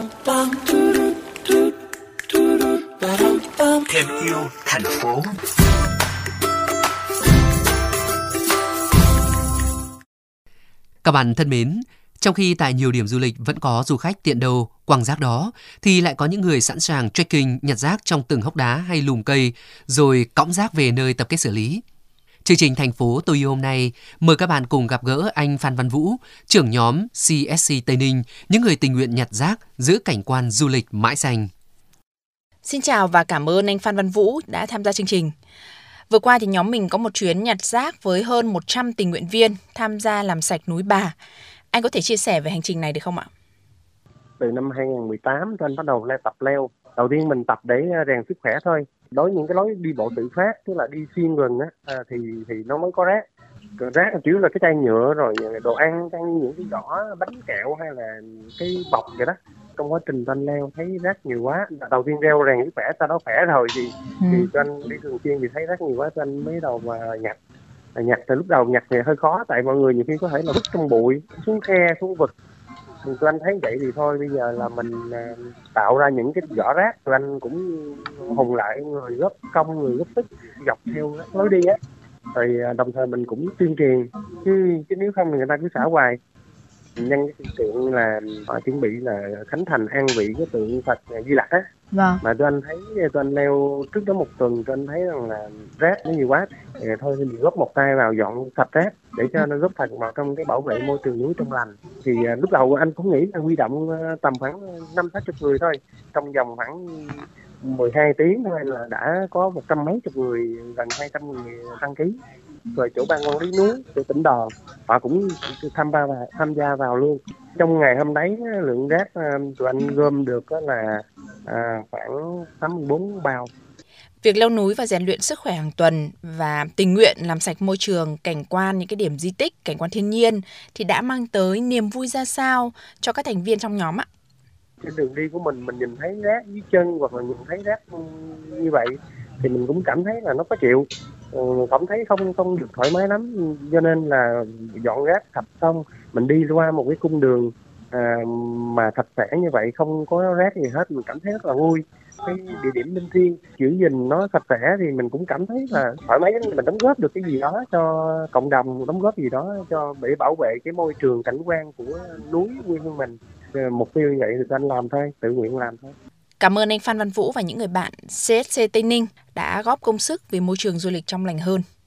Thêm yêu thành phố. Các bạn thân mến, trong khi tại nhiều điểm du lịch vẫn có du khách tiện đâu quăng rác đó, thì lại có những người sẵn sàng trekking nhặt rác trong từng hốc đá hay lùm cây rồi cõng rác về nơi tập kết xử lý. Chương trình Thành phố Tôi Yêu hôm nay mời các bạn cùng gặp gỡ anh Phan Văn Vũ, trưởng nhóm CSC Tây Ninh, những người tình nguyện nhặt rác giữ cảnh quan du lịch mãi xanh. Xin chào và cảm ơn anh Phan Văn Vũ đã tham gia chương trình. Vừa qua thì nhóm mình có một chuyến nhặt rác với hơn 100 tình nguyện viên tham gia làm sạch núi Bà. Anh có thể chia sẻ về hành trình này được không ạ? Từ năm 2018 anh bắt đầu tập leo. Đầu tiên mình tập để rèn sức khỏe thôi. Đối với những cái lối đi bộ tự phát, tức là đi xuyên rừng á, thì nó mới có rác. Rác chủ yếu là cái chai nhựa rồi đồ ăn, những cái giỏ bánh kẹo hay là cái bọc vậy đó. Trong quá trình anh leo thấy rác nhiều quá. Đầu tiên leo rèn sức khỏe, sau đó khỏe rồi thì anh đi thường xuyên thì thấy rác nhiều quá, anh mới đầu mà nhặt. Từ lúc đầu nhặt thì hơi khó, tại mọi người nhiều khi có thể là vứt trong bụi, xuống khe, xuống vực. Thì tụi anh thấy vậy thì thôi, bây giờ là mình tạo ra những cái giỏ rác, tụi anh cũng hùng lại người góp công, người góp sức dọc theo lối đi á. Rồi đồng thời mình cũng tuyên truyền, chứ nếu không thì người ta cứ xả hoài. Nhân cái tượng là họ chuẩn bị là khánh thành an vị cái tượng Phật Di Lặc á. Vâng. Mà tụi anh thấy, tụi anh leo trước đó một tuần, tụi anh thấy rằng là rác nó nhiều quá. Thì thôi thì góp một tay vào dọn sạch rác để cho nó góp phần vào trong cái bảo vệ môi trường núi trong lành. Thì lúc đầu anh cũng nghĩ là huy động tầm khoảng 50-60 người thôi. Trong vòng khoảng 12 tiếng thôi là đã có 100 mấy chục người, gần 200 người đăng ký. Rồi chỗ ban quản lý núi, chỗ tỉnh Đò, họ cũng tham gia vào luôn. Trong ngày hôm đấy lượng rác tụi anh gom được là khoảng 84 bao. Việc leo núi và rèn luyện sức khỏe hàng tuần và tình nguyện làm sạch môi trường, cảnh quan những cái điểm di tích, cảnh quan thiên nhiên thì đã mang tới niềm vui ra sao cho các thành viên trong nhóm ạ? Trên đường đi của mình nhìn thấy rác dưới chân hoặc là nhìn thấy rác như vậy thì mình cũng cảm thấy là nó có chịu. Cảm thấy không được thoải mái lắm, cho nên là dọn rác sạch xong mình đi qua một cái cung đường mà sạch sẽ như vậy, không có rác gì hết, mình cảm thấy rất là vui. Cái địa điểm linh thiêng giữ gìn nó sạch sẽ thì mình cũng cảm thấy là thoải mái, mình đóng góp được cái gì đó cho cộng đồng, đóng góp gì đó cho để bảo vệ cái môi trường cảnh quan của núi quê hương mình. Mục tiêu như vậy thì anh làm thôi, tự nguyện làm thôi. Cảm ơn anh Phan Văn Vũ và những người bạn CSC Tây Ninh đã góp công sức vì môi trường du lịch trong lành hơn.